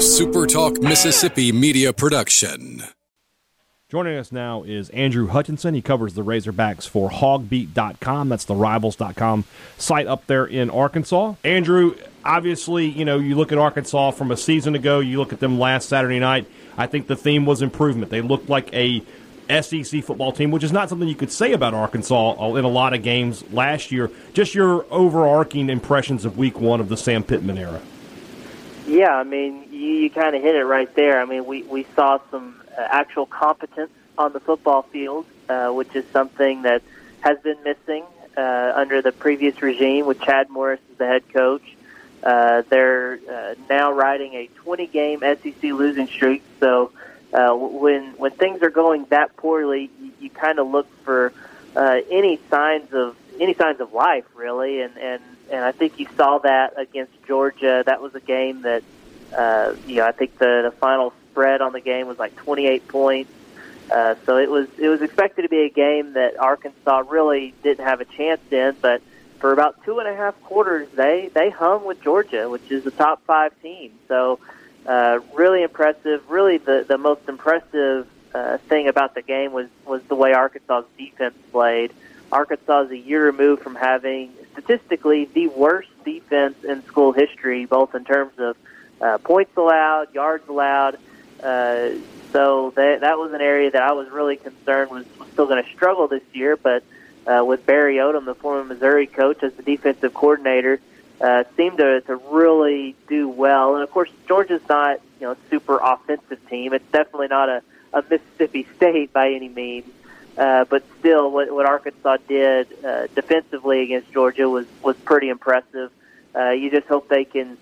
SuperTalk Mississippi Media Production. Joining us now is Andrew Hutchinson. He covers the Razorbacks for Hogbeat.com. That's the Rivals.com site up there in Arkansas. Andrew, obviously, you know, you look at Arkansas from a season ago. You look at them last Saturday night. I think the theme was improvement. They looked like a SEC football team, which is not something you could say about Arkansas in a lot of games last year. Just your overarching impressions of week one of the Sam Pittman era. Yeah, I mean, you kind of hit it right there. I mean, we saw some actual competence on the football field, which is something that has been missing under the previous regime with Chad Morris as the head coach. They're now riding a 20-game SEC losing streak, so when things are going that poorly, you kind of look for any signs of life, really, and I think you saw that against Georgia. That was a game that, I think the final spread on the game was like 28 points. So it was expected to be a game that Arkansas really didn't have a chance in. But for about 2.5 quarters, they hung with Georgia, which is a top 5 team. So really impressive. Really the most impressive thing about the game was the way Arkansas's defense played. Arkansas is a year removed from having statistically the worst defense in school history, both in terms of points allowed, yards allowed. So that was an area that I was really concerned was still going to struggle this year. But with Barry Odom, the former Missouri coach, as the defensive coordinator, seemed to really do well. And, of course, Georgia's not a super offensive team. It's definitely not a Mississippi State by any means. But still, what Arkansas did defensively against Georgia was pretty impressive. You just hope they can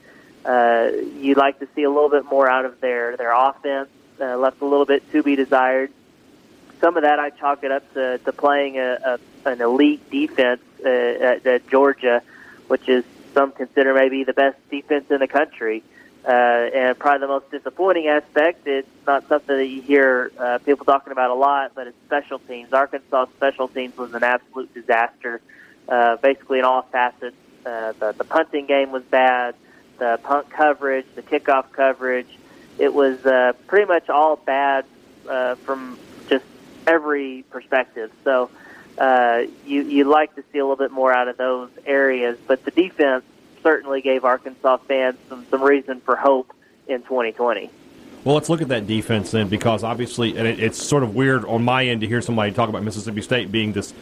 you'd like to see a little bit more out of their offense, left a little bit to be desired. Some of that I chalk it up to playing an elite defense at Georgia, which is some consider maybe the best defense in the country. And probably the most disappointing aspect, it's not something that you hear people talking about a lot, but it's special teams. Arkansas special teams was an absolute disaster, basically in all facets. The punting game was bad, the punt coverage, the kickoff coverage. It was pretty much all bad from just every perspective. So you like to see a little bit more out of those areas, but the defense certainly gave Arkansas fans some reason for hope in 2020. Well, let's look at that defense then, because obviously, and it's sort of weird on my end to hear somebody talk about Mississippi State being this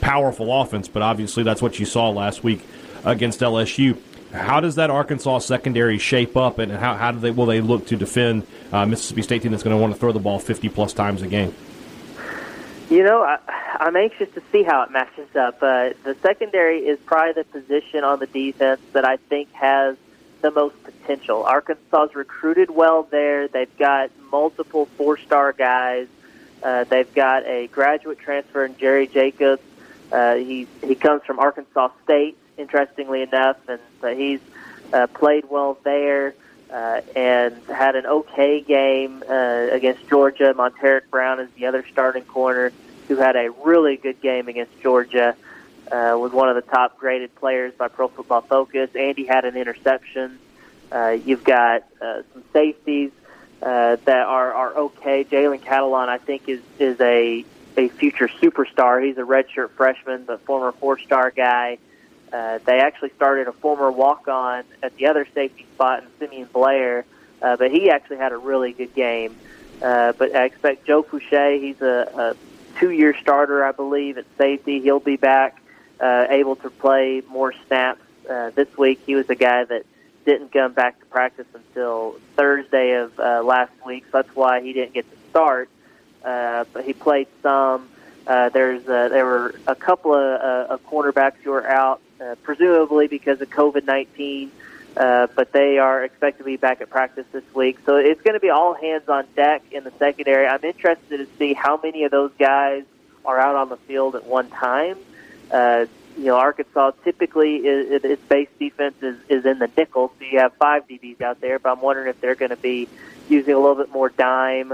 powerful offense, but obviously that's what you saw last week against LSU. How does that Arkansas secondary shape up, and how will they look to defend Mississippi State team that's going to want to throw the ball 50-plus times a game? You know, I'm anxious to see how it matches up. The secondary is probably the position on the defense that I think has the most potential. Arkansas's recruited well there. They've got multiple 4-star guys. They've got a graduate transfer in Jerry Jacobs. He comes from Arkansas State, interestingly enough, and he's played well there. And had an okay game against Georgia. Monteric Brown is the other starting corner who had a really good game against Georgia, was one of the top-graded players by Pro Football Focus. Andy had an interception. You've got some safeties that are okay. Jalen Catalan, I think, is a future superstar. He's a redshirt freshman, but former 4-star guy. They actually started a former walk-on at the other safety spot in Simeon Blair, but he actually had a really good game. But I expect Joe Fouché, he's a two-year starter, I believe, at safety. He'll be back, able to play more snaps this week. He was a guy that didn't come back to practice until Thursday of last week, so that's why he didn't get to start. But he played some. There were a couple of cornerbacks who are out, presumably because of COVID-19, but they are expected to be back at practice this week. So it's going to be all hands on deck in the secondary. I'm interested to see how many of those guys are out on the field at one time. Arkansas typically, its base defense is in the nickel, so you have 5 DBs out there, but I'm wondering if they're going to be using a little bit more dime.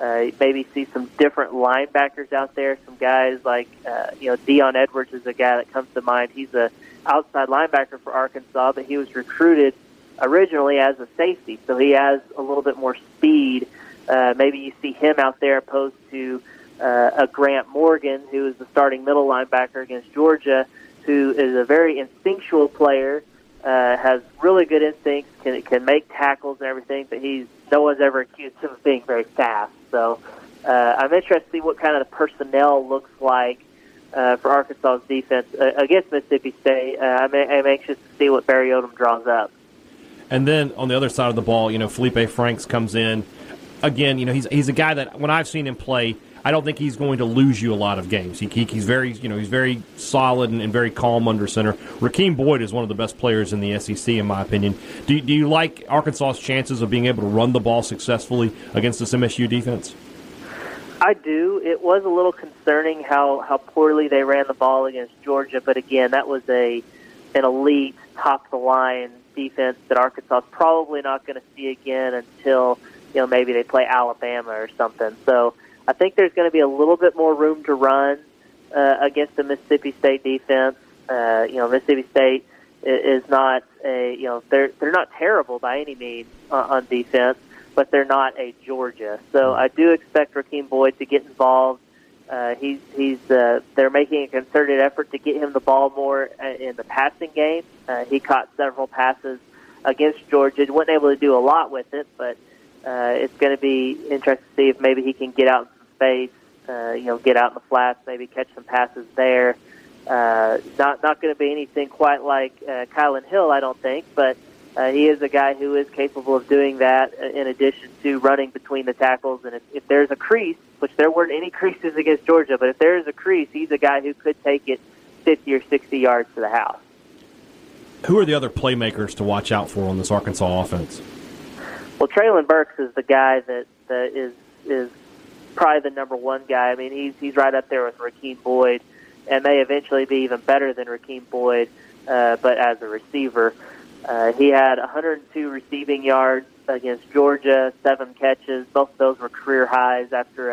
Maybe see some different linebackers out there, some guys like, Deion Edwards is a guy that comes to mind. He's an outside linebacker for Arkansas, but he was recruited originally as a safety, so he has a little bit more speed. Maybe you see him out there opposed to a Grant Morgan, who is the starting middle linebacker against Georgia, who is a very instinctual player, has really good instincts, can make tackles and everything, but no one's ever accused him of being very fast. So I'm interested to see what kind of the personnel looks like for Arkansas's defense against Mississippi State. I'm anxious to see what Barry Odom draws up. And then on the other side of the ball, Feleipe Franks comes in. Again, he's a guy that when I've seen him play, I don't think he's going to lose you a lot of games. He's very, he's very solid and very calm under center. Rakeem Boyd is one of the best players in the SEC, in my opinion. Do you like Arkansas's chances of being able to run the ball successfully against this MSU defense? I do. It was a little concerning how poorly they ran the ball against Georgia, but again, that was an elite top-of-the-line defense that Arkansas is probably not going to see again until maybe they play Alabama or something. So I think there's going to be a little bit more room to run against the Mississippi State defense. Mississippi State is not they're not terrible by any means on defense, but they're not a Georgia. So I do expect Rakeem Boyd to get involved. They're making a concerted effort to get him the ball more in the passing game. He caught several passes against Georgia. He wasn't able to do a lot with it, but it's going to be interesting to see if maybe he can get out in some space, get out in the flats, maybe catch some passes there. Not going to be anything quite like Kylan Hill, I don't think, but he is a guy who is capable of doing that in addition to running between the tackles. And if there's a crease, which there weren't any creases against Georgia, but if there is a crease, he's a guy who could take it 50 or 60 yards to the house. Who are the other playmakers to watch out for on this Arkansas offense? Well, Traylon Burks is the guy that is probably the number one guy. I mean, he's right up there with Rakeem Boyd and may eventually be even better than Rakeem Boyd, but as a receiver. He had 102 receiving yards against Georgia, 7 catches. Both of those were career highs after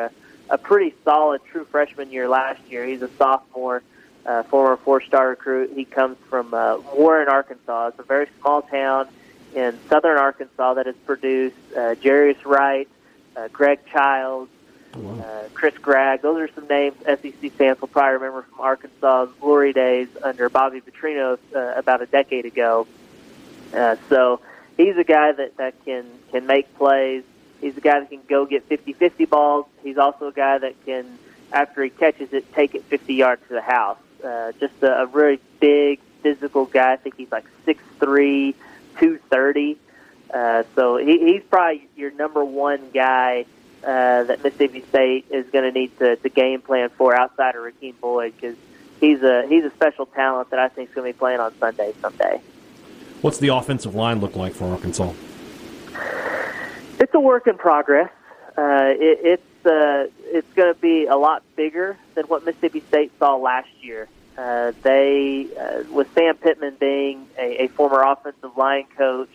a pretty solid true freshman year last year. He's a sophomore, former 4-star recruit. He comes from Warren, Arkansas. It's a very small town in southern Arkansas that has produced Jarius Wright, Greg Childs, Chris Gregg. Those are some names SEC fans will probably remember from Arkansas's glory days under Bobby Petrino about a decade ago. So he's a guy that can make plays. He's a guy that can go get 50-50 balls. He's also a guy that can, after he catches it, take it 50 yards to the house. Just a really big, physical guy. I think he's like 6'3", 230. So he's probably your number one guy that Mississippi State is going to need to game plan for outside of Rakeem Boyd, because he's a special talent that I think is going to be playing on Sunday someday. What's the offensive line look like for Arkansas? It's a work in progress. It's going to be a lot bigger than what Mississippi State saw last year. With Sam Pittman being a former offensive line coach,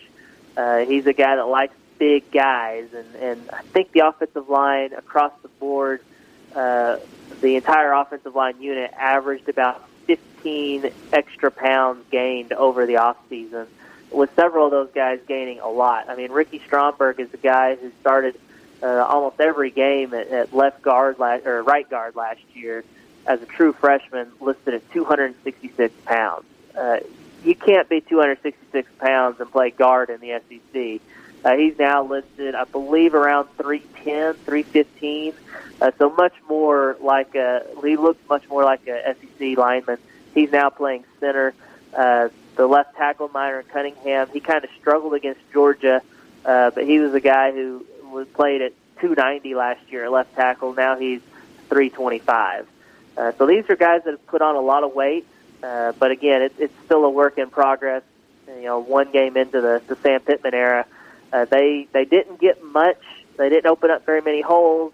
he's a guy that likes big guys, and I think the offensive line across the board, the entire offensive line unit averaged about 15 extra pounds gained over the offseason, with several of those guys gaining a lot. I mean, Ricky Stromberg is the guy who started almost every game at left guard or right guard last year as a true freshman, listed at 266 pounds. You can't be 266 pounds and play guard in the SEC. He's now listed, I believe, around 310, 315. So much more like he looks much more like a SEC lineman. He's now playing center. The left tackle, Minor Cunningham, he kind of struggled against Georgia, but he was a guy who played at 290 last year at left tackle. Now he's 325. So these are guys that have put on a lot of weight, but again, it's still a work in progress. One game into the Sam Pittman era. They didn't get much. They didn't open up very many holes.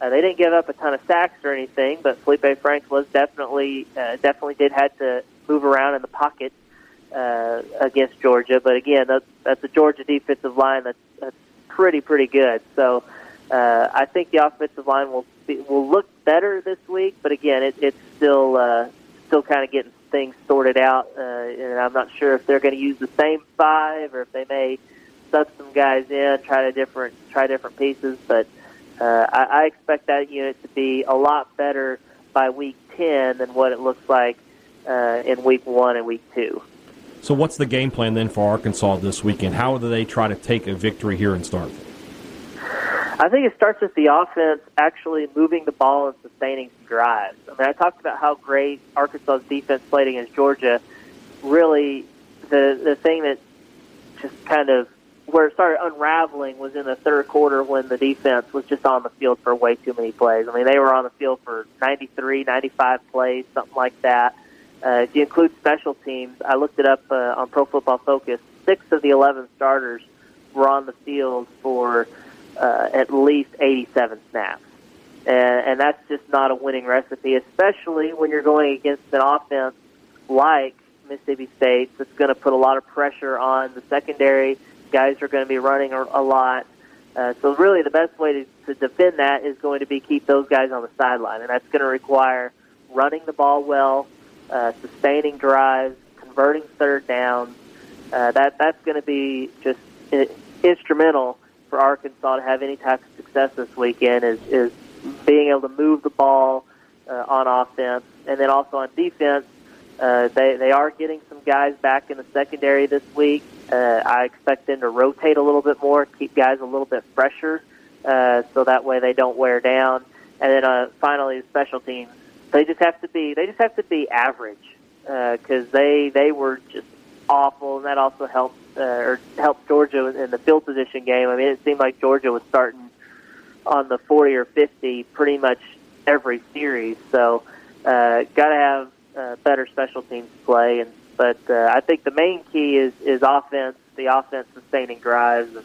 They didn't give up a ton of sacks or anything, but Feleipe Franks was definitely had to move around in the pocket against Georgia. But again, that's a Georgia defensive line that's pretty good. So I think the offensive line will look better this week. But again, it's still kind of getting things sorted out, and I'm not sure if they're going to use the same five or if they may sub some guys in, try different pieces. But I expect that unit to be a lot better by Week 10 than what it looks like in Week 1 and Week 2. So what's the game plan then for Arkansas this weekend? How do they try to take a victory here in Starkville? I think it starts with the offense actually moving the ball and sustaining some drives. I mean, I talked about how great Arkansas's defense played against Georgia. Really, the thing that just kind of where it started unraveling was in the third quarter when the defense was just on the field for way too many plays. I mean, they were on the field for 93, 95 plays, something like that. If you include special teams, I looked it up on Pro Football Focus, 6 of the 11 starters were on the field for at least 87 snaps. And that's just not a winning recipe, especially when you're going against an offense like Mississippi State that's going to put a lot of pressure on the secondary. Guys are going to be running a lot. So really the best way to defend that is going to be keep those guys on the sideline, and that's going to require running the ball well, sustaining drives, converting third downs. That's going to be just instrumental for Arkansas to have any type of success this weekend is being able to move the ball on offense. And then also on defense, they are getting some guys back in the secondary this week. I expect them to rotate a little bit more, keep guys a little bit fresher, so that way they don't wear down. And then finally, the special teams. They just have to be average, because they were just awful, and that also helped Georgia in the field position game. I mean, it seemed like Georgia was starting on the 40 or 50 pretty much every series. So, gotta have better special teams play. But I think the main key is offense, the offense sustaining drives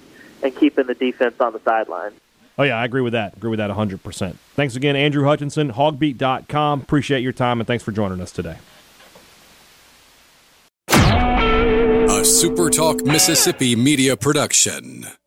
and keeping the defense on the sideline. Oh, yeah, I agree with that. 100%. Thanks again, Andrew Hutchinson, Hogbeat.com. Appreciate your time, and thanks for joining us today. A SuperTalk Mississippi media production.